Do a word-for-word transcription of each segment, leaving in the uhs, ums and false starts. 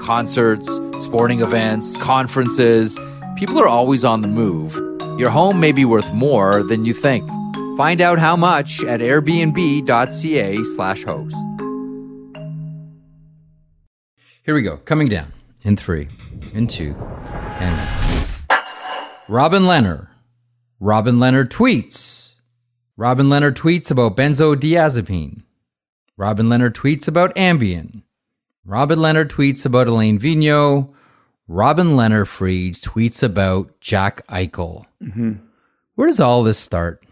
Concerts, sporting events, conferences. People are always on the move. Your home may be worth more than you think. Find out how much at airbnb dot c a slash host. Here we go. Coming down. In three, in two, and one. Robin Leonard. Robin Leonard tweets. Robin Leonard tweets about benzodiazepine. Robin Leonard tweets about Ambien. Robin Leonard tweets about Elaine Vigneault. Robin Leonard Freed tweets about Jack Eichel. Mm-hmm. Where does all this start?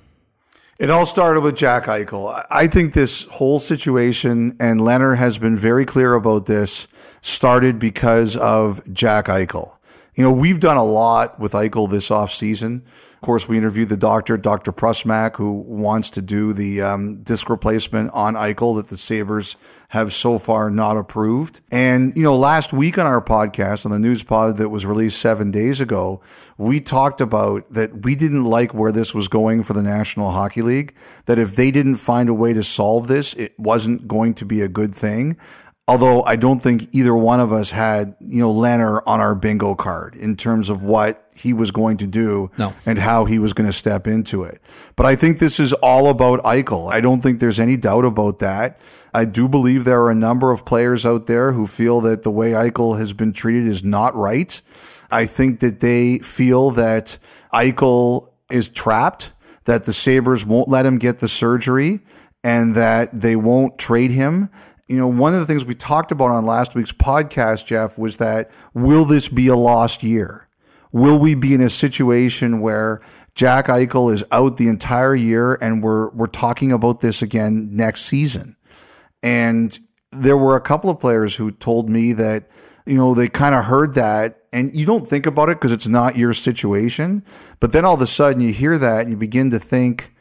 It all started with Jack Eichel. I think this whole situation, and Leonard has been very clear about this, started because of Jack Eichel. You know, we've done a lot with Eichel this offseason. Of course, we interviewed the doctor, Doctor Prusmak, who wants to do the um, disc replacement on Eichel that the Sabres have so far not approved. And, you know, last week on our podcast, on the news pod that was released seven days ago, we talked about that we didn't like where this was going for the National Hockey League, that if they didn't find a way to solve this, it wasn't going to be a good thing. Although I don't think either one of us had, you know, Leonard on our bingo card in terms of what he was going to do no. and how he was going to step into it. But I think this is all about Eichel. I don't think there's any doubt about that. I do believe there are a number of players out there who feel that the way Eichel has been treated is not right. I think that they feel that Eichel is trapped, that the Sabres won't let him get the surgery, and that they won't trade him. You know, one of the things we talked about on last week's podcast, Jeff, was that will this be a lost year? Will we be in a situation where Jack Eichel is out the entire year and we're we're talking about this again next season? And there were a couple of players who told me that, you know, they kind of heard that and you don't think about it because it's not your situation. But then all of a sudden you hear that and you begin to think,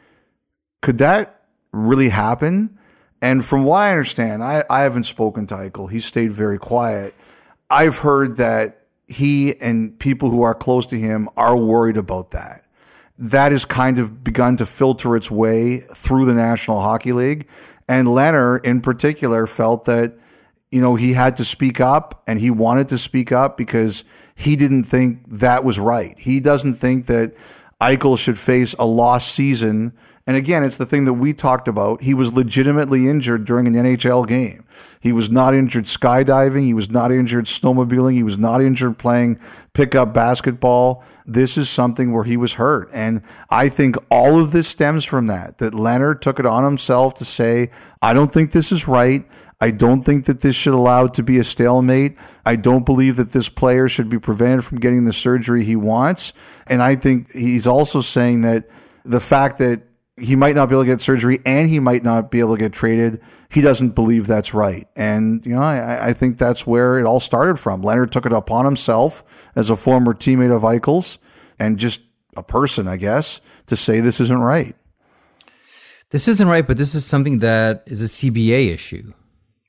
could that really happen? And from what I understand, I, I haven't spoken to Eichel. He stayed very quiet. I've heard that he and people who are close to him are worried about that. That has kind of begun to filter its way through the National Hockey League. And Leonard, in particular, felt that, you know, he had to speak up and he wanted to speak up because he didn't think that was right. He doesn't think that Eichel should face a lost season. And again, it's the thing that we talked about. He was legitimately injured during an N H L game. He was not injured skydiving. He was not injured snowmobiling. He was not injured playing pickup basketball. This is something where he was hurt. And I think all of this stems from that, that Leonard took it on himself to say, I don't think this is right. I don't think that this should allow it to be a stalemate. I don't believe that this player should be prevented from getting the surgery he wants. And I think he's also saying that the fact that he might not be able to get surgery and he might not be able to get traded, he doesn't believe that's right. And, you know, I, I think that's where it all started from. Leonard took it upon himself as a former teammate of Eichel's and just a person, I guess, to say this isn't right. This isn't right, but this is something that is a C B A issue.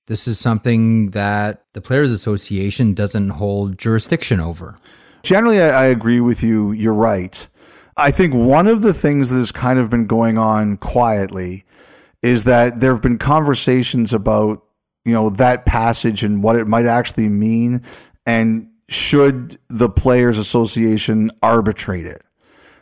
This is something that the Players Association doesn't hold jurisdiction over. Generally, I, I agree with you. You're right. I think one of the things that has kind of been going on quietly is that there have been conversations about, you know, that passage and what it might actually mean. And should the Players Association arbitrate it?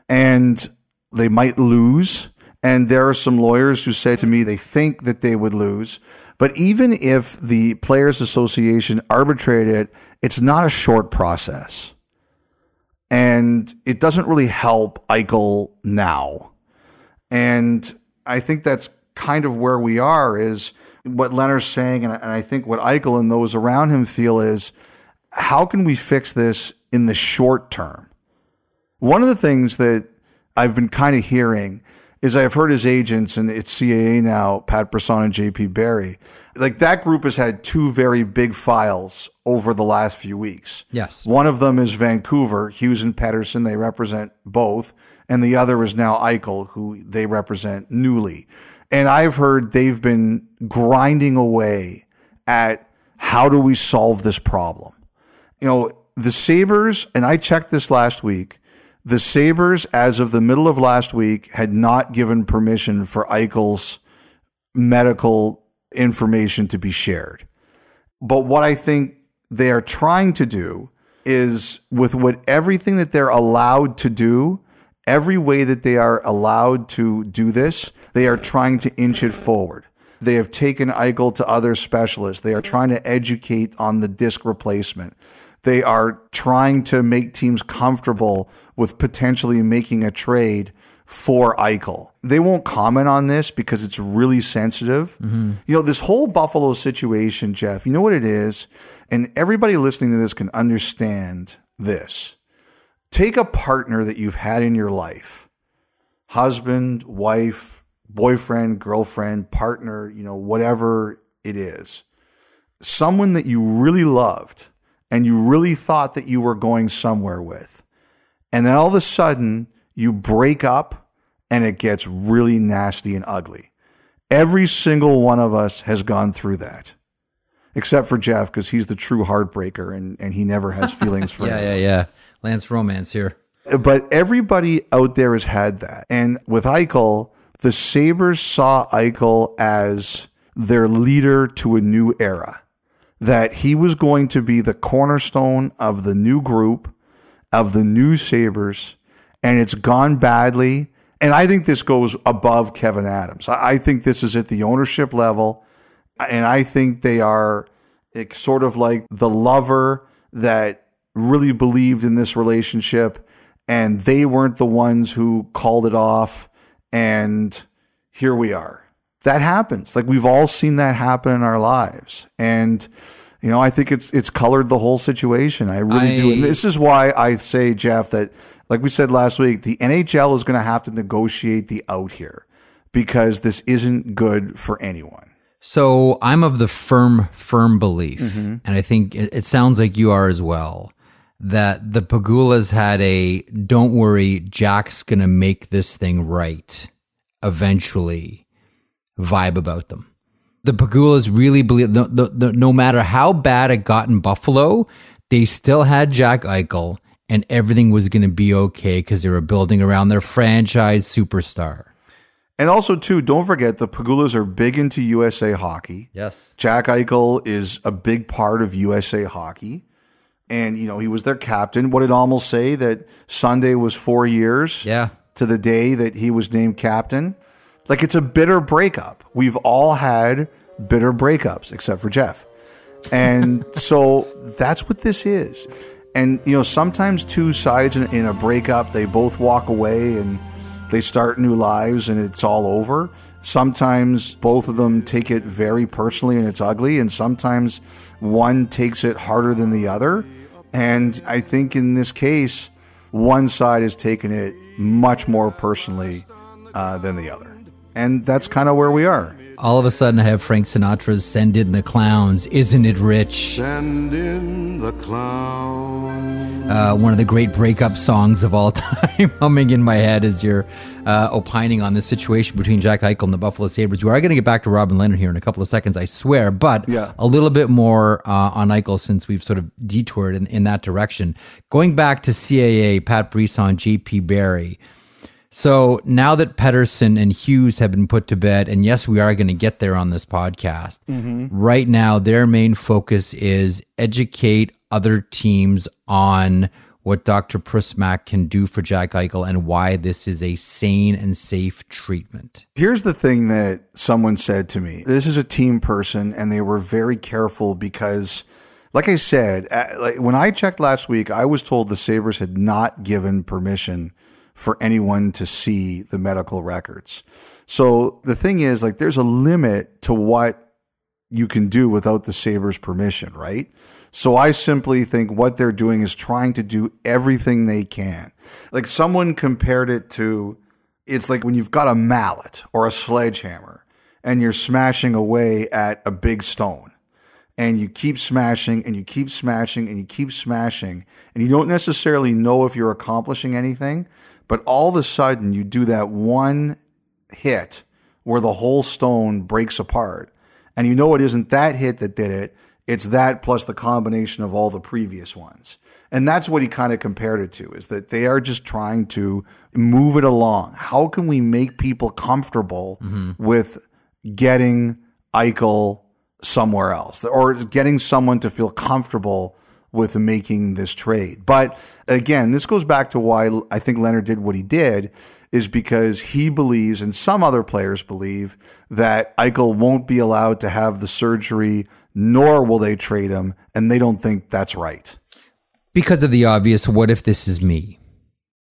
And they might lose. And there are some lawyers who say to me they think that they would lose. But even if the Players Association arbitrated it, it's not a short process. And it doesn't really help Eichel now. And I think that's kind of where we are is what Leonard's saying, and I think what Eichel and those around him feel is, how can we fix this in the short term? One of the things that I've been kind of hearing is I've heard his agents, and it's C A A now, Pat Brisson and J P. Barry, like that group has had two very big files over the last few weeks. Yes. One of them is Vancouver, Hughes and Pettersson, they represent both. And the other is now Eichel, who they represent newly. And I've heard they've been grinding away at how do we solve this problem? You know, the Sabres, and I checked this last week, the Sabres, as of the middle of last week, had not given permission for Eichel's medical information to be shared. But what I think they are trying to do is, with what everything that they're allowed to do, every way that they are allowed to do this, they are trying to inch it forward. They have taken Eichel to other specialists. They are trying to educate on the disc replacement. They are trying to make teams comfortable with potentially making a trade for Eichel. They won't comment on this because it's really sensitive. Mm-hmm. You know, this whole Buffalo situation, Jeff, you know what it is? And everybody listening to this can understand this. Take a partner that you've had in your life, husband, wife, boyfriend, girlfriend, partner, you know, whatever it is, someone that you really loved and you really thought that you were going somewhere with. And then all of a sudden you break up and it gets really nasty and ugly. Every single one of us has gone through that, except for Jeff, because he's the true heartbreaker and, and he never has feelings for yeah, him. Yeah, yeah, yeah. Lance Romance here. But everybody out there has had that. And with Eichel, the Sabres saw Eichel as their leader to a new era, that he was going to be the cornerstone of the new group, of the new Sabres, and it's gone badly. And I think this goes above Kevin Adams. I think this is at the ownership level, and I think they are sort of like the lover that really believed in this relationship, and they weren't the ones who called it off, and here we are. That happens. Like, we've all seen that happen in our lives, and you know, I think it's it's colored the whole situation. I really I, do. And this is why I say, Jeff, that like we said last week, the N H L is going to have to negotiate the out here, because this isn't good for anyone. So I'm of the firm firm belief, mm-hmm. and I think it, it sounds like you are as well, that the Pegulas had a, don't worry, Jack's going to make this thing right eventually vibe about them. The Pegulas really believe, the, the, the, no matter how bad it got in Buffalo, they still had Jack Eichel and everything was going to be okay because they were building around their franchise superstar. And also, too, don't forget, the Pegulas are big into U S A hockey. Yes. Jack Eichel is a big part of U S A hockey. And, you know, he was their captain. What did Almel say? That Sunday was four years yeah. to the day that he was named captain. Like, it's a bitter breakup. We've all had bitter breakups, except for Jeff. And so that's what this is. And, you know, sometimes two sides in, in a breakup, they both walk away and they start new lives and it's all over. Sometimes both of them take it very personally and it's ugly. And sometimes one takes it harder than the other. And I think in this case, one side has taken it much more personally uh, than the other. And that's kind of where we are. All of a sudden I have Frank Sinatra's Send in the Clowns. Isn't it rich? Send in the clowns. Uh, one of the great breakup songs of all time humming in my head as you're uh, opining on this situation between Jack Eichel and the Buffalo Sabres. We are going to get back to Robin Leonard here in a couple of seconds, I swear. But yeah. a little bit more uh, on Eichel, since we've sort of detoured in, in that direction. Going back to C A A, Pat Brisson, J P. Barry. So now that Pettersson and Hughes have been put to bed, and yes, we are going to get there on this podcast, mm-hmm. right now their main focus is educate other teams on what Doctor Prusmak can do for Jack Eichel and why this is a sane and safe treatment. Here's the thing that someone said to me. This is a team person, and they were very careful because, like I said, when I checked last week, I was told the Sabres had not given permission for anyone to see the medical records. So the thing is, like, there's a limit to what you can do without the Sabres' permission, right? So I simply think what they're doing is trying to do everything they can. Like, someone compared it to, it's like when you've got a mallet or a sledgehammer and you're smashing away at a big stone. And you keep smashing and you keep smashing and you keep smashing. And you don't necessarily know if you're accomplishing anything, but all of a sudden you do that one hit where the whole stone breaks apart. And you know it isn't that hit that did it. It's that plus the combination of all the previous ones. And that's what he kind of compared it to, is that they are just trying to move it along. How can we make people comfortable mm-hmm. with getting Eichel somewhere else, or getting someone to feel comfortable with making this trade? But again, this goes back to why I think Leonard did what he did, is because he believes, and some other players believe, that Eichel won't be allowed to have the surgery, nor will they trade him, and they don't think that's right. Because of the obvious, what if this is me?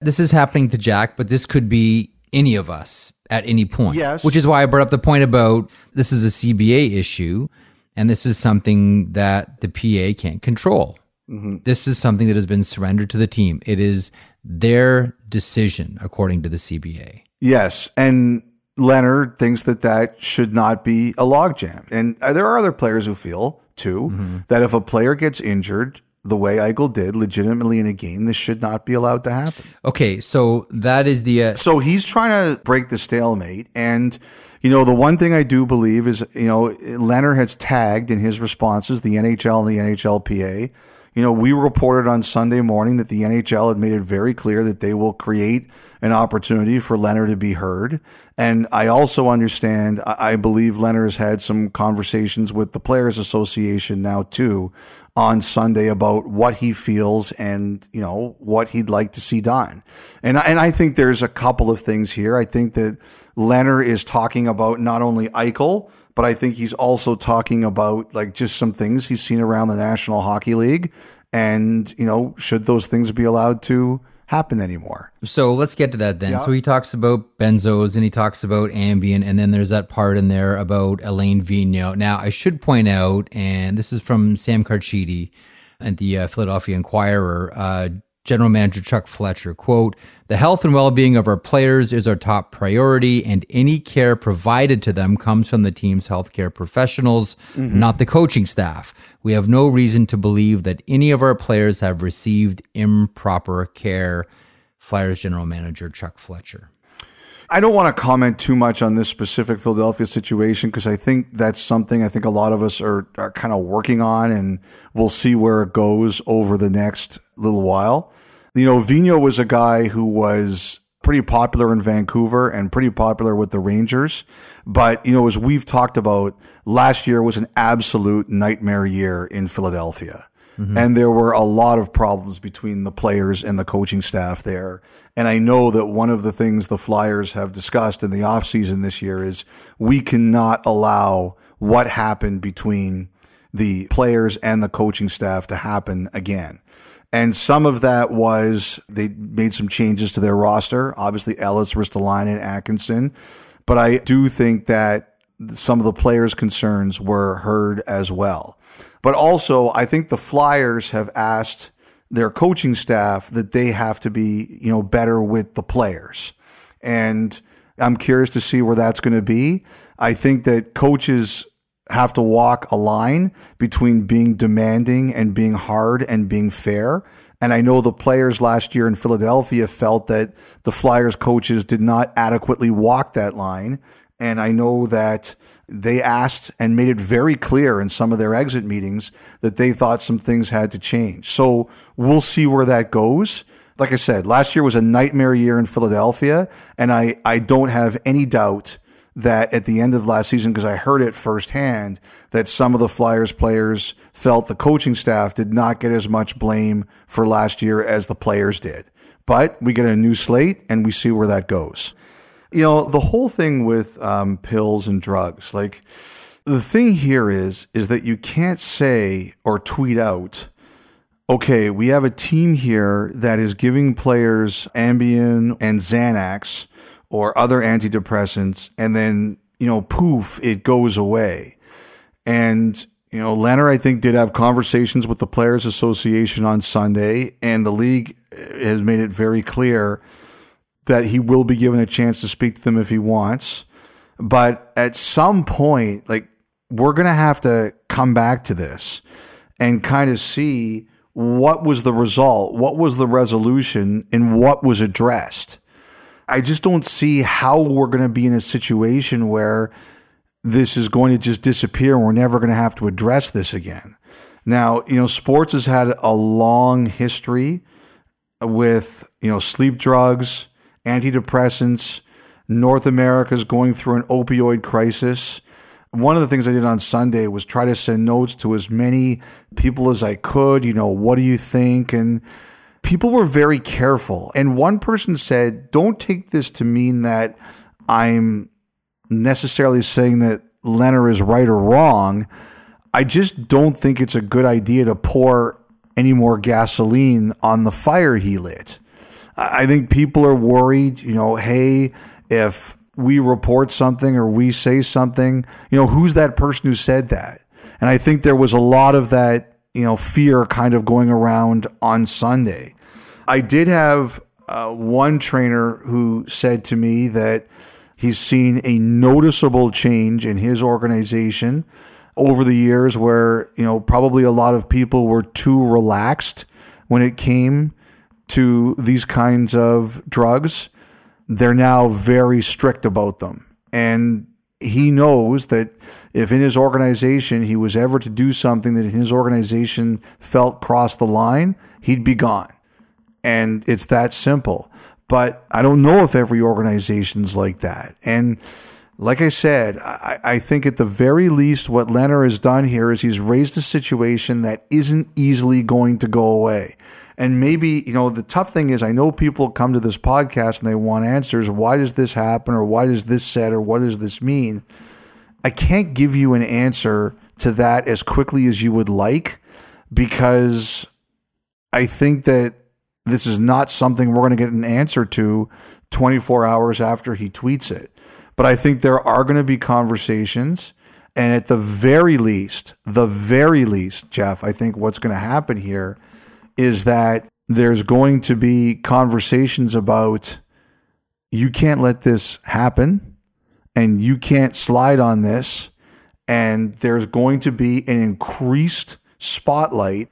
This is happening to Jack, but this could be any of us at any point. Yes. Which is why I brought up the point about this is a C B A issue, and this is something that the P A can't control. Mm-hmm. This is something that has been surrendered to the team. It is their decision, according to the C B A. Yes, and Leonard thinks that that should not be a logjam. And there are other players who feel, too, mm-hmm. that if a player gets injured the way Eichel did legitimately in a game, this should not be allowed to happen. Okay, so that is the... Uh, so he's trying to break the stalemate. And, you know, the one thing I do believe is, you know, Leonard has tagged in his responses the N H L and the N H L P A. You know, we reported on Sunday morning that the N H L had made it very clear that they will create an opportunity for Leonard to be heard. And I also understand, I believe Leonard has had some conversations with the Players Association now too on Sunday about what he feels and, you know, what he'd like to see done. And, and I think there's a couple of things here. I think that Leonard is talking about not only Eichel, but I think he's also talking about, like, just some things he's seen around the National Hockey League and, you know, should those things be allowed to happen anymore? So let's get to that then. Yeah. So he talks about benzos and he talks about Ambien, and then there's that part in there about Elaine Vigneault. Now, I should point out, and this is from Sam Carcidi at the uh, Philadelphia Inquirer, uh, General Manager Chuck Fletcher, quote, "The health and well-being of our players is our top priority, and any care provided to them comes from the team's healthcare professionals, mm-hmm. not the coaching staff. We have no reason to believe that any of our players have received improper care." Flyers General Manager Chuck Fletcher. I don't want to comment too much on this specific Philadelphia situation because I think that's something I think a lot of us are, are kind of working on, and we'll see where it goes over the next little while. You know, Vigneault was a guy who was pretty popular in Vancouver and pretty popular with the Rangers. But, you know, as we've talked about, last year was an absolute nightmare year in Philadelphia. Mm-hmm. And there were a lot of problems between the players and the coaching staff there. And I know that one of the things the Flyers have discussed in the offseason this year is we cannot allow what happened between the players and the coaching staff to happen again. And some of that was they made some changes to their roster, obviously Ellis, Ristolainen, Atkinson. But I do think that some of the players' concerns were heard as well. But also, I think the Flyers have asked their coaching staff that they have to be, you know, better with the players. And I'm curious to see where that's going to be. I think that coaches have to walk a line between being demanding and being hard and being fair. And I know the players last year in Philadelphia felt that the Flyers coaches did not adequately walk that line. And I know that they asked and made it very clear in some of their exit meetings that they thought some things had to change. So we'll see where that goes. Like I said, last year was a nightmare year in Philadelphia. And I, I don't have any doubt that at the end of last season, because I heard it firsthand, that some of the Flyers players felt the coaching staff did not get as much blame for last year as the players did. But we get a new slate and we see where that goes. You know, the whole thing with um, pills and drugs, like the thing here is, is that you can't say or tweet out okay, we have a team here that is giving players Ambien and Xanax or other antidepressants, and then, you know, poof, it goes away. And, you know, Leonard, I think, did have conversations with the Players Association on Sunday, and the league has made it very clear that he will be given a chance to speak to them if he wants. But at some point, like, we're going to have to come back to this and kind of see what was the result, what was the resolution, and what was addressed. I just don't see how we're going to be in a situation where this is going to just disappear and we're never going to have to address this again. Now, you know, sports has had a long history with, you know, sleep drugs, antidepressants. North America is going through an opioid crisis. One of the things I did on Sunday was try to send notes to as many people as I could. You know, what do you think? And people were very careful. And one person said, don't take this to mean that I'm necessarily saying that Leonard is right or wrong. I just don't think it's a good idea to pour any more gasoline on the fire he lit. I think people are worried, you know, hey, if we report something or we say something, you know, who's that person who said that? And I think there was a lot of that, you know, fear kind of going around on Sunday. I did have uh, one trainer who said to me that he's seen a noticeable change in his organization over the years where, you know, probably a lot of people were too relaxed when it came to these kinds of drugs. They're now very strict about them. And he knows that if in his organization he was ever to do something that his organization felt crossed the line, he'd be gone. And it's that simple. But I don't know if every organization's like that. And like I said, I, I think at the very least what Leonard has done here is he's raised a situation that isn't easily going to go away. And maybe, you know, the tough thing is I know people come to this podcast and they want answers. Why does this happen? Or why does this set? Or what does this mean? I can't give you an answer to that as quickly as you would like, because I think that this is not something we're going to get an answer to twenty-four hours after he tweets it. But I think there are going to be conversations. And at the very least, the very least, Jeff, I think what's going to happen here is that there's going to be conversations about you can't let this happen and you can't slide on this. And there's going to be an increased spotlight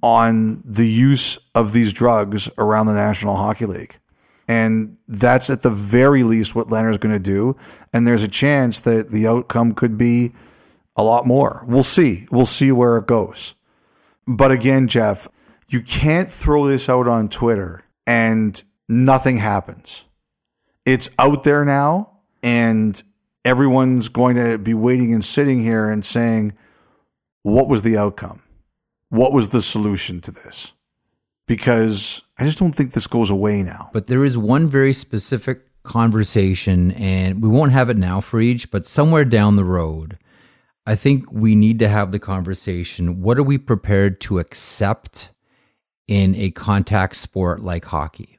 on the use of these drugs around the National Hockey League. And that's at the very least what Leonard's going to do. And there's a chance that the outcome could be a lot more. We'll see. We'll see where it goes. But again, Jeff, you can't throw this out on Twitter and nothing happens. It's out there now, and everyone's going to be waiting and sitting here and saying, what was the outcome? What was the solution to this? Because I just don't think this goes away now. But there is one very specific conversation, and we won't have it now for each, but somewhere down the road, I think we need to have the conversation. What are we prepared to accept in a contact sport like hockey?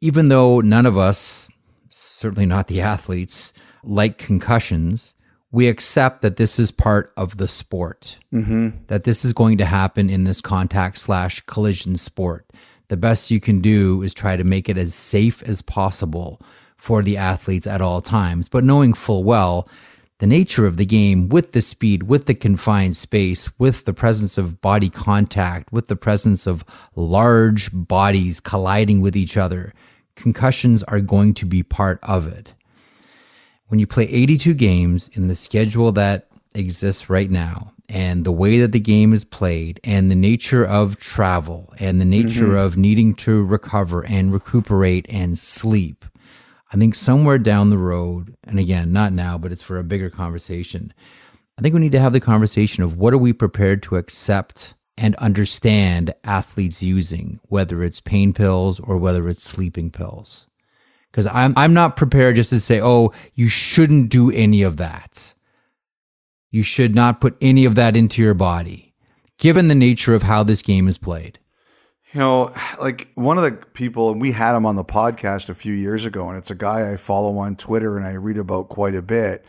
Even though none of us, certainly not the athletes, like concussions, we accept that this is part of the sport, mm-hmm. that this is going to happen in this contact slash collision sport. The best you can do is try to make it as safe as possible for the athletes at all times, but knowing full well the nature of the game, with the speed, with the confined space, with the presence of body contact, with the presence of large bodies colliding with each other, concussions are going to be part of it. When you play eighty-two games in the schedule that exists right now, and the way that the game is played, and the nature of travel, and the nature mm-hmm. of needing to recover and recuperate and sleep, I think somewhere down the road, and again, not now, but it's for a bigger conversation, I think we need to have the conversation of what are we prepared to accept and understand athletes using, whether it's pain pills or whether it's sleeping pills. Because I'm I'm not prepared just to say, oh, you shouldn't do any of that. You should not put any of that into your body. given the nature of how this game is played? You know, like one of the people, and we had him on the podcast a few years ago, and it's a guy I follow on Twitter and I read about quite a bit,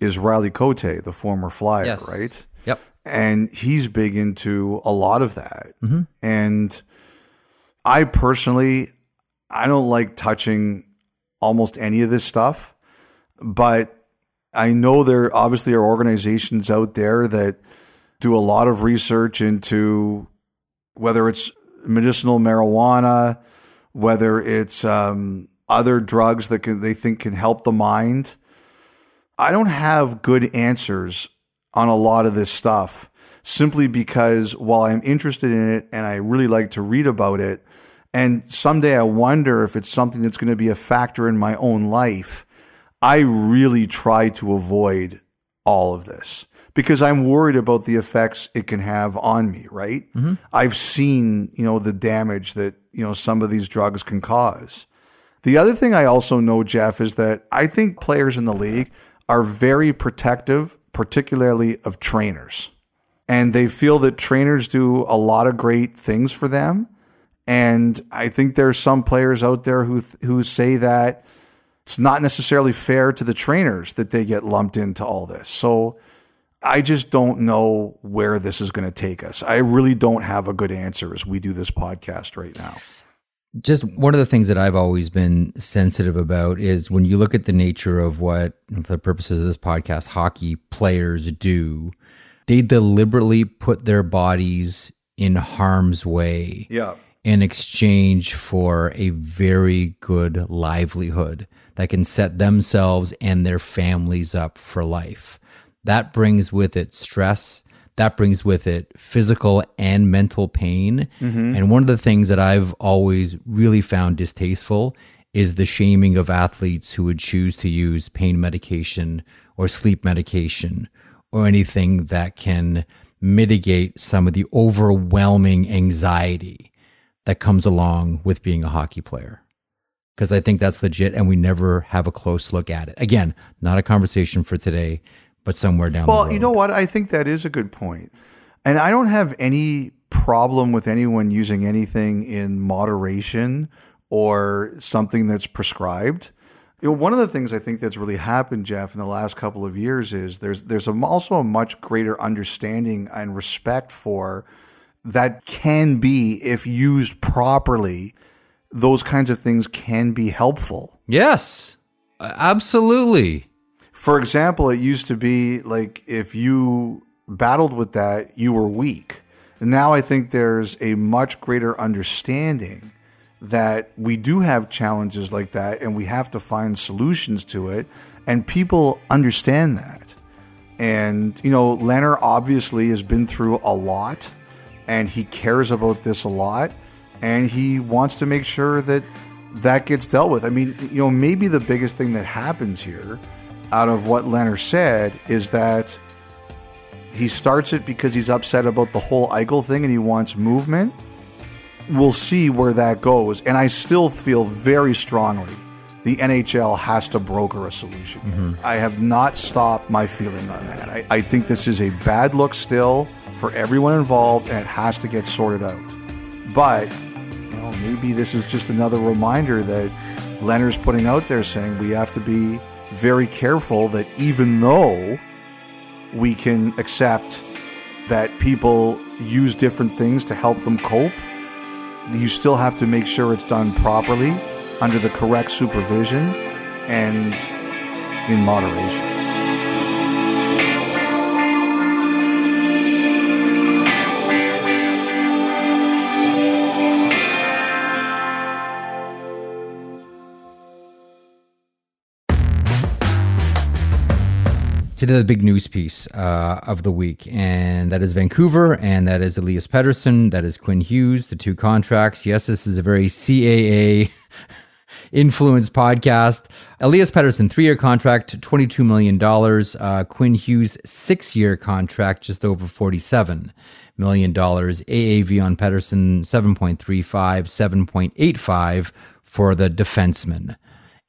is Riley Cote, the former Flyer, yes. right? Yep. And he's big into a lot of that. Mm-hmm. And I personally, I don't like touching almost any of this stuff, but I know there obviously are organizations out there that do a lot of research into whether it's medicinal marijuana, whether it's um, other drugs that can, they think can help the mind. I don't have good answers on a lot of this stuff simply because while I'm interested in it and I really like to read about it, and someday I wonder if it's something that's going to be a factor in my own life, I really try to avoid all of this because I'm worried about the effects it can have on me, right? Mm-hmm. I've seen, you know, the damage that, you know, some of these drugs can cause. The other thing I also know, Jeff, is that I think players in the league are very protective, particularly of trainers. And they feel that trainers do a lot of great things for them. And I think there's some players out there who who say that it's not necessarily fair to the trainers that they get lumped into all this. So I just don't know where this is going to take us. I really don't have a good answer as we do this podcast right now. Just one of the things that I've always been sensitive about is when you look at the nature of what, for the purposes of this podcast, hockey players do, they deliberately put their bodies in harm's way yeah. in exchange for a very good livelihood that can set themselves and their families up for life. That brings with it stress. That brings with it physical and mental pain. Mm-hmm. And one of the things that I've always really found distasteful is the shaming of athletes who would choose to use pain medication or sleep medication or anything that can mitigate some of the overwhelming anxiety that comes along with being a hockey player. Because I think that's legit and we never have a close look at it. Again, not a conversation for today, but somewhere down well, the road. Well, you know what? I think that is a good point. And I don't have any problem with anyone using anything in moderation or something that's prescribed. You know, one of the things I think that's really happened, Jeff, in the last couple of years is there's there's a, also a much greater understanding and respect for that can be, if used properly, those kinds of things can be helpful. Yes, absolutely. For example, it used to be like if you battled with that, you were weak. And now I think there's a much greater understanding that we do have challenges like that and we have to find solutions to it. And people understand that. And, you know, Leonard obviously has been through a lot and he cares about this a lot and he wants to make sure that that gets dealt with. I mean, you know, maybe the biggest thing that happens here out of what Leonard said is that he starts it because he's upset about the whole Eichel thing and he wants movement. We'll see where that goes. And I still feel very strongly the N H L has to broker a solution. Mm-hmm. I have not stopped my feeling on that. I, I think this is a bad look still for everyone involved and it has to get sorted out. But you know, maybe this is just another reminder that Leonard's putting out there saying we have to be very careful that even though we can accept that people use different things to help them cope, you still have to make sure it's done properly under the correct supervision and in moderation. Today, the big news piece uh, of the week, and that is Vancouver, and that is Elias Pettersson, that is Quinn Hughes, the two contracts. Yes, this is a very C A A influenced podcast. Elias Pettersson, three-year contract, twenty-two million dollars. Uh, Quinn Hughes, six-year contract, just over forty-seven million dollars. A A V on Pettersson, seven point three five, seven point eight five for the defenseman.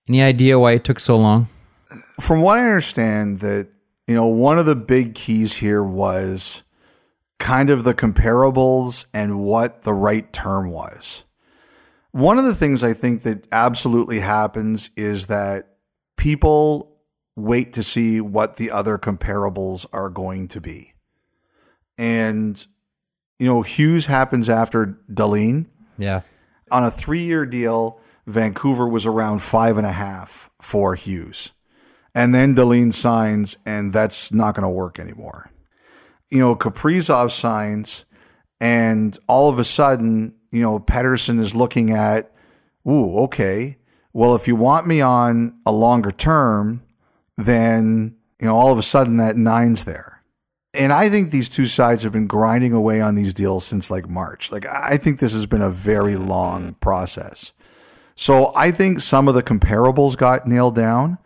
Any idea why it took so long? From what I understand, that you know, one of the big keys here was kind of the comparables and what the right term was. One of the things I think that absolutely happens is that people wait to see what the other comparables are going to be. And, you know, Hughes happens after Dahlin. Yeah. On a three-year deal, Vancouver was around five and a half for Hughes. And then Dahlin signs, and that's not going to work anymore. You know, Kaprizov signs, and all of a sudden, you know, Pettersson is looking at, ooh, okay, well, if you want me on a longer term, then, you know, all of a sudden that nine's there. And I think these two sides have been grinding away on these deals since like March. Like, I think this has been a very long process. So I think some of the comparables got nailed down.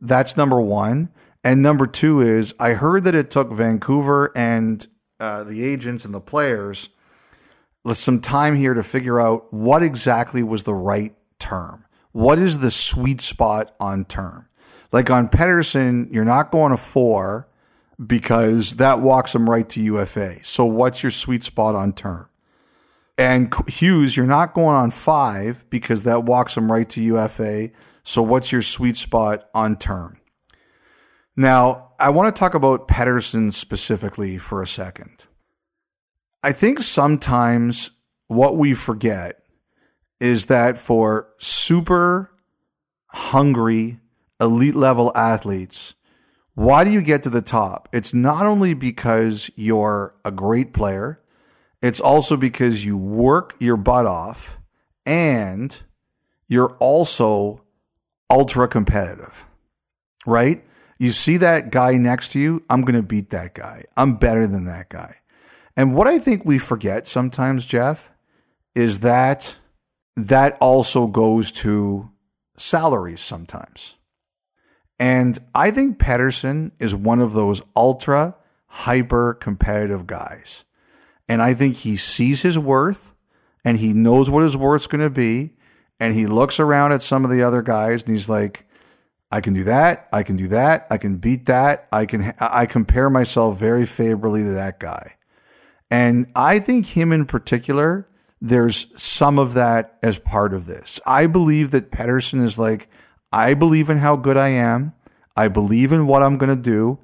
That's number one. And number two is I heard that it took Vancouver and uh, the agents and the players some time here to figure out what exactly was the right term. What is the sweet spot on term? Like on Pettersson, you're not going to four because that walks him right to U F A. So what's your sweet spot on term? And Hughes, you're not going on five because that walks him right to U F A. So what's your sweet spot on term? Now, I want to talk about Pettersson specifically for a second. I think sometimes what we forget is that for super hungry, elite-level athletes, why do you get to the top? It's not only because you're a great player, it's also because you work your butt off and you're also ultra-competitive, right? You see that guy next to you, I'm going to beat that guy. I'm better than that guy. And what I think we forget sometimes, Jeff, is that that also goes to salaries sometimes. And I think Pettersson is one of those ultra hyper competitive guys. And I think he sees his worth and he knows what his worth's going to be. And he looks around at some of the other guys and he's like, I can do that. I can do that. I can beat that. I can, I compare myself very favorably to that guy. And I think him in particular, there's some of that as part of this. I believe that Pettersson is like, I believe in how good I am. I believe in what I'm going to do.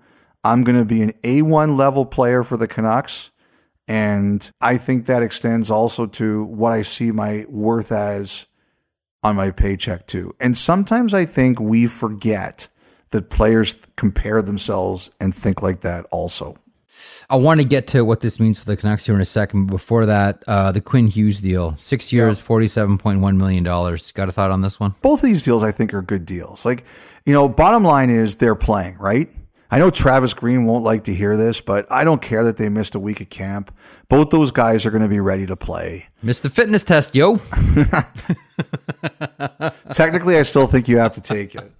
I'm going to be an A one level player for the Canucks. And I think that extends also to what I see my worth as on my paycheck too. And sometimes I think we forget that players compare themselves and think like that also. I want to get to what this means for the Canucks here in a second. Before that, uh, the Quinn Hughes deal, six years, yeah. forty-seven point one million dollars. Got a thought on this one? Both of these deals, I think, are good deals. Like, you know, bottom line is they're playing, right? I know Travis Green won't like to hear this, but I don't care that they missed a week of camp. Both those guys are going to be ready to play. Missed the fitness test, yo. Technically, I still think you have to take it.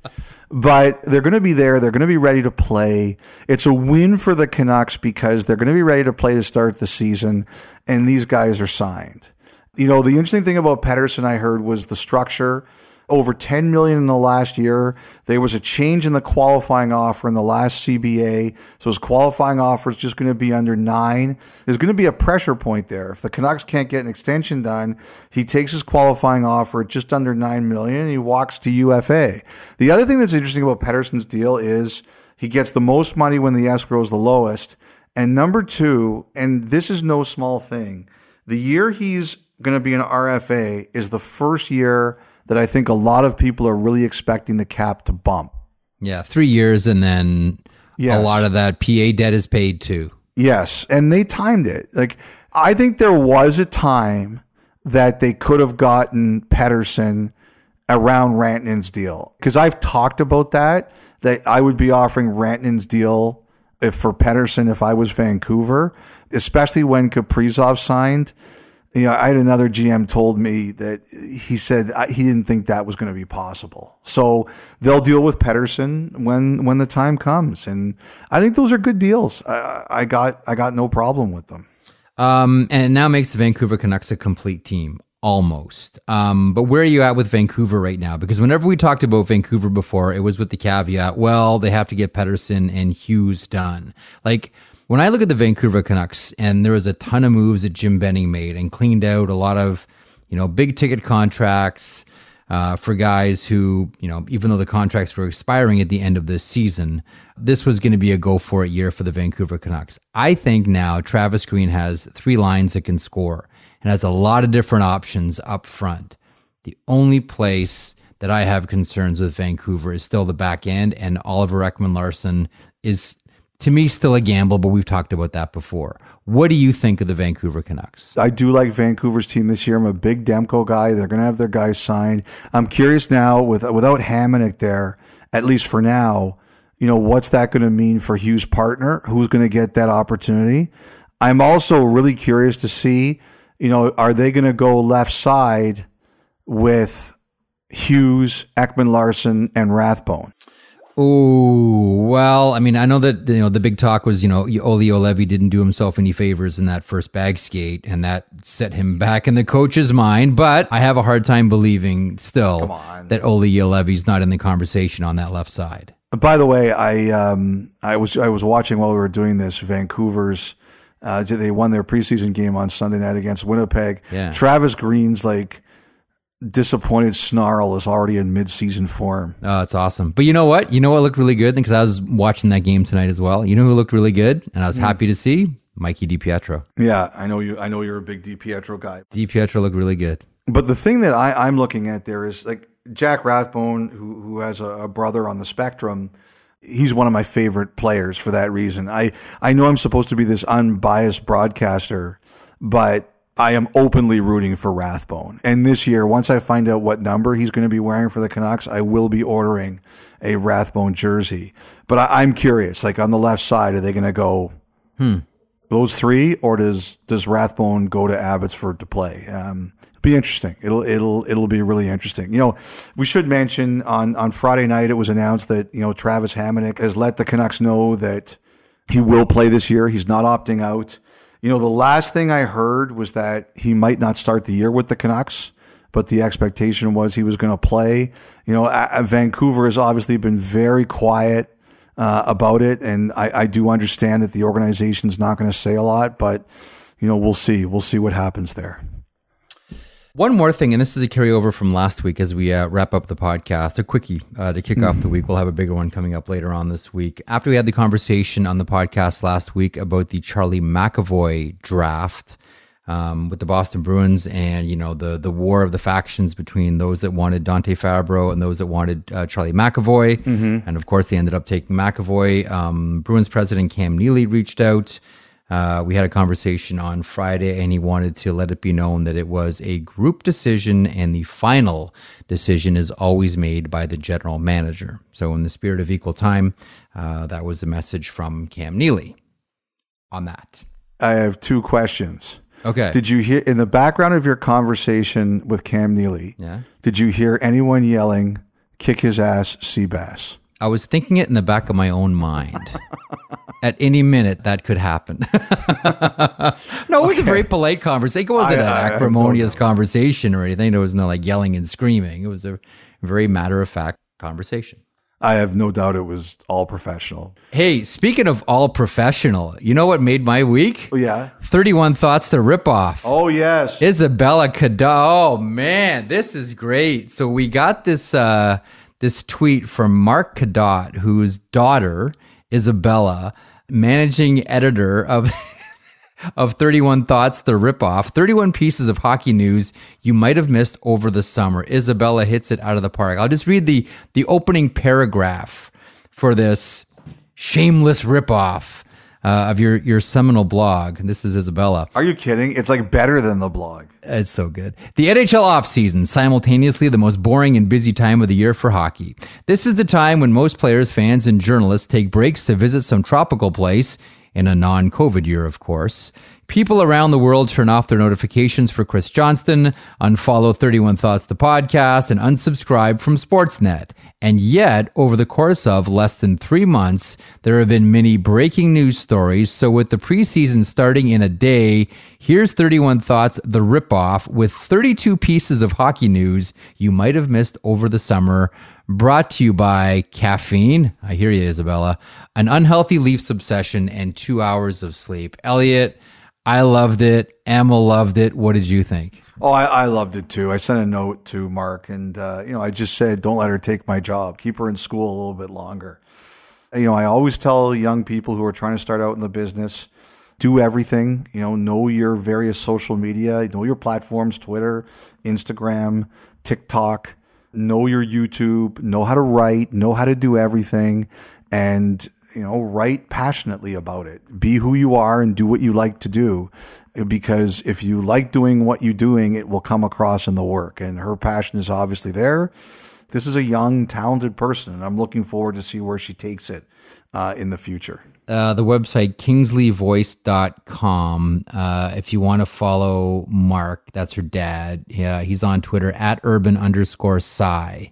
But they're going to be there. They're going to be ready to play. It's a win for the Canucks because they're going to be ready to play to start the season, and these guys are signed. You know, the interesting thing about Pettersson I heard was the structure. Over ten million dollars in the last year. There was a change in the qualifying offer in the last C B A. So his qualifying offer is just going to be under nine. There's going to be a pressure point there. If the Canucks can't get an extension done, he takes his qualifying offer at just under nine million dollars and he walks to U F A. The other thing that's interesting about Pettersson's deal is he gets the most money when the escrow is the lowest. And number two, and this is no small thing, the year he's going to be an R F A is the first year that I think a lot of people are really expecting the cap to bump. Yeah, three years and then yes. A lot of that P A debt is paid too. Yes, and they timed it. Like, I think there was a time that they could have gotten Pettersson around Rantanen's deal. Because I've talked about that, that I would be offering Rantanen's deal if for Pettersson if I was Vancouver, especially when Kaprizov signed. You know, I had another G M told me that he said he didn't think that was going to be possible. So they'll deal with Pettersson when when the time comes, and I think those are good deals. I, I got I got no problem with them. Um, and it now makes the Vancouver Canucks a complete team almost. Um, but where are you at with Vancouver right now? Because whenever we talked about Vancouver before, it was with the caveat: well, they have to get Pettersson and Hughes done. Like, when I look at the Vancouver Canucks, and there was a ton of moves that Jim Benning made and cleaned out a lot of, you know, big ticket contracts uh, for guys who, you know, even though the contracts were expiring at the end of this season, this was going to be a go for it year for the Vancouver Canucks. I think now Travis Green has three lines that can score and has a lot of different options up front. The only place that I have concerns with Vancouver is still the back end, and Oliver Ekman Larson is, to me, still a gamble, but we've talked about that before. What do you think of the Vancouver Canucks? I do like Vancouver's team this year. I'm a big Demko guy. They're going to have their guys signed. I'm curious now, with without Hamonic there, at least for now, you know, what's that going to mean for Hughes' partner? Who's going to get that opportunity? I'm also really curious to see, you know, are they going to go left side with Hughes, Ekman Larson, and Rathbone? Oh, well, I mean, I know that, you know, the big talk was, you know, Olli Juolevi didn't do himself any favors in that first bag skate, and that set him back in the coach's mind. But I have a hard time believing still that Olli Juolevi's not in the conversation on that left side. By the way, I um, I was I was watching while we were doing this, Vancouver's, uh, they won their preseason game on Sunday night against Winnipeg. Yeah. Travis Green's, like, disappointed snarl is already in mid-season form. Oh, that's awesome. But you know what? You know what looked really good? Because I was watching that game tonight as well. You know who looked really good? And I was mm. happy to see? Mikey DiPietro. Yeah, I know, you, I know you're a big DiPietro guy. DiPietro looked really good. But the thing that I, I'm looking at there is, like, Jack Rathbone, who, who has a, a brother on the spectrum, he's one of my favorite players for that reason. I, I know I'm supposed to be this unbiased broadcaster, but I am openly rooting for Rathbone. And this year, once I find out what number he's going to be wearing for the Canucks, I will be ordering a Rathbone jersey. But I, I'm curious, like, on the left side, are they going to go hmm. those three, or does does Rathbone go to Abbotsford to play? Um, it'll be interesting. It'll it'll it'll be really interesting. You know, we should mention on on Friday night, it was announced that, you know, Travis Hamonic has let the Canucks know that he will play this year. He's not opting out. You know, the last thing I heard was that he might not start the year with the Canucks, but the expectation was he was going to play. You know, a- a Vancouver has obviously been very quiet uh, about it, and I-, I do understand that the organization's not going to say a lot, but, you know, we'll see. We'll see what happens there. One more thing, and this is a carryover from last week as we uh, wrap up the podcast, a quickie uh, to kick mm-hmm. off the week. We'll have a bigger one coming up later on this week. After we had the conversation on the podcast last week about the Charlie McAvoy draft um, with the Boston Bruins and, you know, the the war of the factions between those that wanted Dante Favreau and those that wanted uh, Charlie McAvoy. Mm-hmm. And, of course, they ended up taking McAvoy. Um, Bruins president Cam Neely reached out. Uh, we had a conversation on Friday, and he wanted to let it be known that it was a group decision, and the final decision is always made by the general manager. So in the spirit of equal time, uh, that was the message from Cam Neely on that. I have two questions. Okay. Did you hear, in the background of your conversation with Cam Neely, yeah. did you hear anyone yelling, "Kick his ass, Seabass"? I was thinking it in the back of my own mind. At any minute, that could happen. No, it was okay. A very polite conversation. It wasn't I, I, an acrimonious conversation or anything. There was no, like, yelling and screaming. It was a very matter-of-fact conversation. I have no doubt it was all professional. Hey, speaking of all professional, you know what made my week? Oh, yeah. thirty-one Thoughts to Ripoff. Oh, yes. Isabella Cadell. Oh, man, this is great. So we got this... Uh, This tweet from Mark Cadot, whose daughter, Isabella, managing editor of of thirty-one Thoughts, the Ripoff, thirty-one pieces of hockey news you might have missed over the summer. Isabella hits it out of the park. I'll just read the, the opening paragraph for this shameless ripoff uh, of your, your seminal blog. This is Isabella. Are you kidding? It's like better than the blog. It's so good. The N H L offseason, simultaneously the most boring and busy time of the year for hockey. This is the time when most players, fans, and journalists take breaks to visit some tropical place, in a non-COVID year, of course. People around the world turn off their notifications for Chris Johnston, unfollow thirty-one Thoughts the podcast, and unsubscribe from Sportsnet. And yet, over the course of less than three months, there have been many breaking news stories. So with the preseason starting in a day, here's thirty-one Thoughts, the Ripoff, with thirty-two pieces of hockey news you might have missed over the summer. Brought to you by caffeine. I hear you, Isabella. An unhealthy Leafs obsession and two hours of sleep. Elliot, I loved it. Emma loved it. What did you think? Oh, I, I loved it too. I sent a note to Mark and, uh, you know, I just said, don't let her take my job. Keep her in school a little bit longer. You know, I always tell young people who are trying to start out in the business, do everything, you know, know your various social media, know your platforms, Twitter, Instagram, TikTok. Know your YouTube, know how to write, know how to do everything, and, you know, write passionately about it. Be who you are and do what you like to do, because if you like doing what you're doing, it will come across in the work. And her passion is obviously there. This is a young, talented person, and I'm looking forward to see where she takes it uh, in the future. Uh, the website, kingsley voice dot com. Uh, if you want to follow Mark, that's her dad. Yeah, he's on Twitter at urban underscore Psy.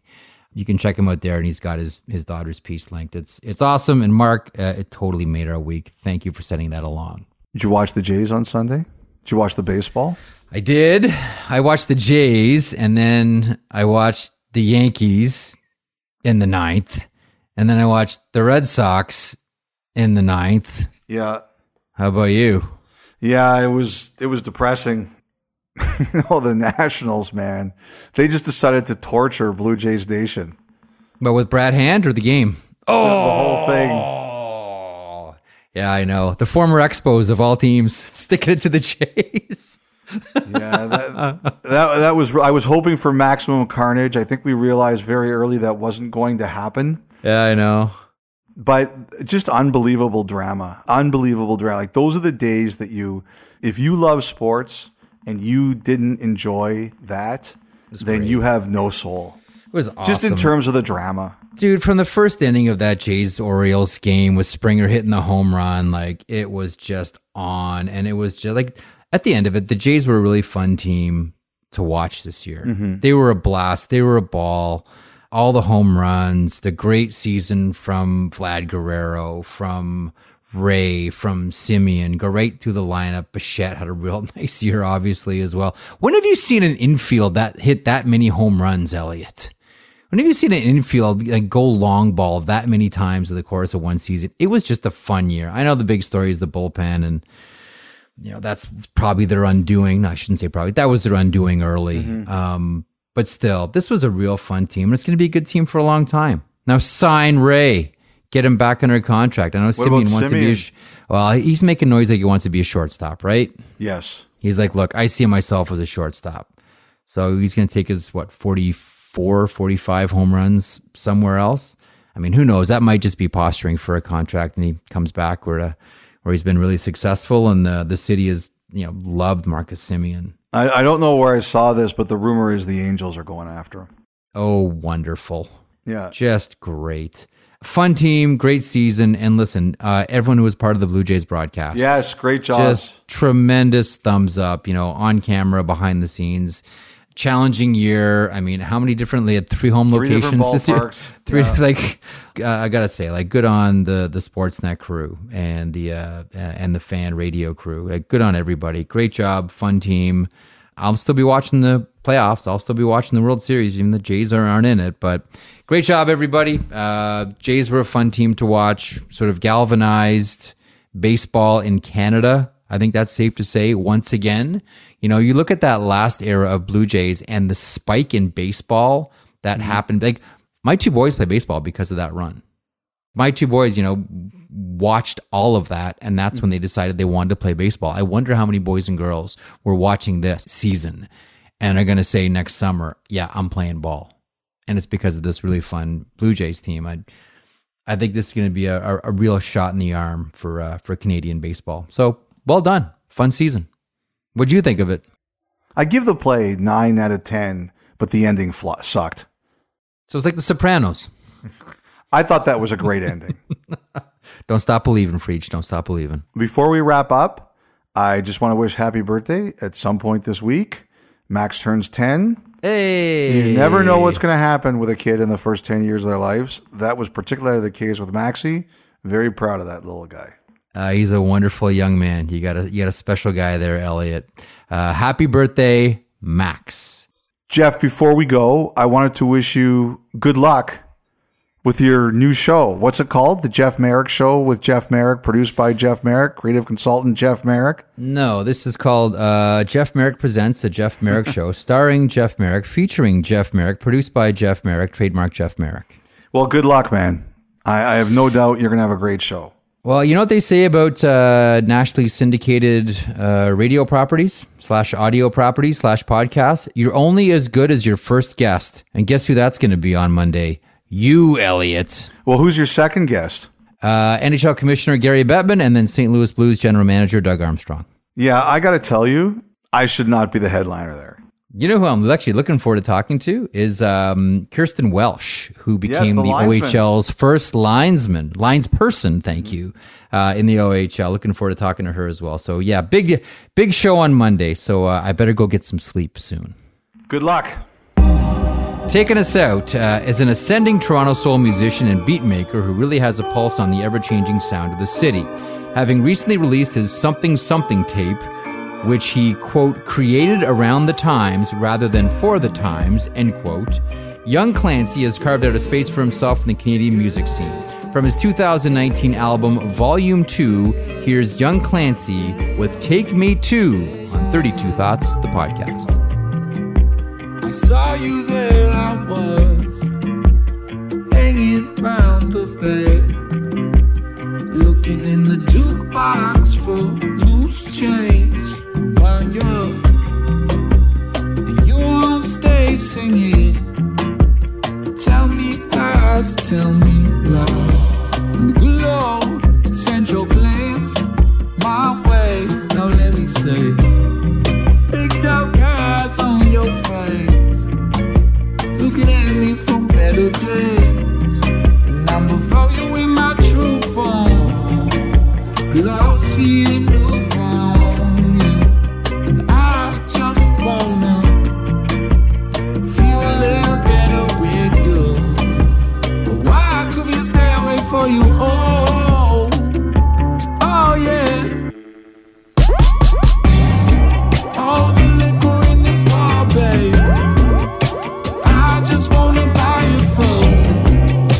You can check him out there, and he's got his his daughter's piece linked. It's it's awesome. And Mark, uh, it totally made our week. Thank you for sending that along. Did you watch the Jays on Sunday? Did you watch the baseball? I did. I watched the Jays, and then I watched the Yankees in the ninth, and then I watched the Red Sox in the ninth. Yeah. How about you? Yeah, it was it was depressing. Oh, the Nationals, man. They just decided to torture Blue Jays Nation. But with Brad Hand or the game? Oh, the, the whole thing. Yeah, I know. The former Expos of all teams sticking it to the Jays. Yeah, that, that that was. I was hoping for maximum carnage. I think we realized very early that wasn't going to happen. Yeah, I know. But just unbelievable drama, unbelievable drama. Like, those are the days that you, if you love sports and you didn't enjoy that, then great. You have no soul. It was awesome. Just in terms of the drama. Dude, from the first inning of that Jays-Orioles game with Springer hitting the home run, like, it was just on. And it was just like, at the end of it, the Jays were a really fun team to watch this year. Mm-hmm. They were a blast. They were a ball. All the home runs, the great season from Vlad Guerrero, from Ray, from Semien, go right through the lineup. Bichette had a real nice year, obviously, as well. When have you seen an infield that hit that many home runs, Elliot? When have you seen an infield like, go long ball that many times in the course of one season? It was just a fun year. I know the big story is the bullpen, and you know that's probably their undoing. No, I shouldn't say probably. That was their undoing early. Mm-hmm. Um But still, this was a real fun team, and it's going to be a good team for a long time. Now, sign Ray. Get him back under contract. I know Semien wants Semien? to be a sh- well, he's making noise like he wants to be a shortstop, right? Yes. He's like, look, I see myself as a shortstop. So he's going to take his, what, forty-four, forty-five home runs somewhere else? I mean, who knows? That might just be posturing for a contract, and he comes back where, uh, where he's been really successful, and the, the city has, you know, loved Marcus Semien. I, I don't know where I saw this, but the rumor is the Angels are going after him. Oh, wonderful. Yeah. Just great. Fun team, great season. And listen, uh, everyone who was part of the Blue Jays broadcast. Yes, great job. Just tremendous thumbs up, you know, on camera, behind the scenes. Challenging year. I mean, how many different, they had three home three locations this year. Three, yeah. Like, uh, I got to say, like, good on the the Sportsnet crew and the uh, and the fan radio crew. Like, good on everybody. Great job. Fun team. I'll still be watching the playoffs. I'll still be watching the World Series, even the Jays aren't in it. But great job, everybody. Uh, Jays were a fun team to watch. Sort of galvanized baseball in Canada. I think that's safe to say once again. You know, you look at that last era of Blue Jays and the spike in baseball that mm-hmm. happened. Like, my two boys play baseball because of that run. My two boys, you know, watched all of that, and that's mm-hmm. when they decided they wanted to play baseball. I wonder how many boys and girls were watching this season and are going to say next summer, yeah, I'm playing ball. And it's because of this really fun Blue Jays team. I I think this is going to be a, a, a real shot in the arm for uh, for Canadian baseball. So, well done. Fun season. What'd you think of it? I give the play nine out of ten, but the ending fl- sucked. So it's like The Sopranos. I thought that was a great ending. Don't stop believing, Freach. Don't stop believing. Before we wrap up, I just want to wish happy birthday at some point this week. Max turns ten. Hey. You never know what's going to happen with a kid in the first ten years of their lives. That was particularly the case with Maxie. Very proud of that little guy. Uh, he's a wonderful young man. You got a you got a special guy there, Elliot. Uh, happy birthday, Max. Jeff, before we go, I wanted to wish you good luck with your new show. What's it called? The Jeff Merrick Show with Jeff Merrick, produced by Jeff Merrick, creative consultant Jeff Merrick? No, this is called uh, Jeff Merrick Presents The Jeff Merrick Show, starring Jeff Merrick, featuring Jeff Merrick, produced by Jeff Merrick, trademark Jeff Merrick. Well, good luck, man. I, I have no doubt you're going to have a great show. Well, you know what they say about uh, nationally syndicated uh, radio properties slash audio properties slash podcasts? You're only as good as your first guest. And guess who that's going to be on Monday? You, Elliot. Well, who's your second guest? Uh, N H L Commissioner Gary Bettman, and then Saint Louis Blues General Manager Doug Armstrong. Yeah, I got to tell you, I should not be the headliner there. You know who I'm actually looking forward to talking to is um, Kirsten Welsh, who became yes, the, the O H L's first linesman, linesperson, thank mm-hmm. you, uh, in the O H L. Looking forward to talking to her as well. So, yeah, big big show on Monday, so uh, I better go get some sleep soon. Good luck. Taking us out uh, is an ascending Toronto soul musician and beatmaker who really has a pulse on the ever-changing sound of the city. Having recently released his Something Something tape, which he, quote, created around the times rather than for the times, end quote, Young Clancy has carved out a space for himself in the Canadian music scene. From his two thousand nineteen album, Volume two, here's Young Clancy with Take Me two on thirty-two Thoughts, the podcast. I saw you there, I was, hanging round the bed, looking in the jukebox for loose change. While you're and you're on stage singing, tell me lies, tell me lies. And the good Lord sent your plans my way. Now let me say, big dark eyes on your face, looking at me from better days. And I'm before you in my true form, glossy and newborn. Wanna feel a little better with you, but why could we stay away for you? Oh, oh yeah. All the liquor in this bar, babe, I just wanna buy you from,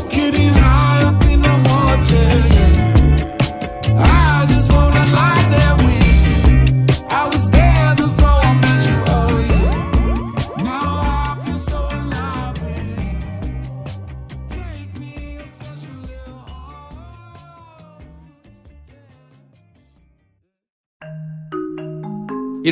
getting high up in the water. I just wanna lie there with you. I was there. You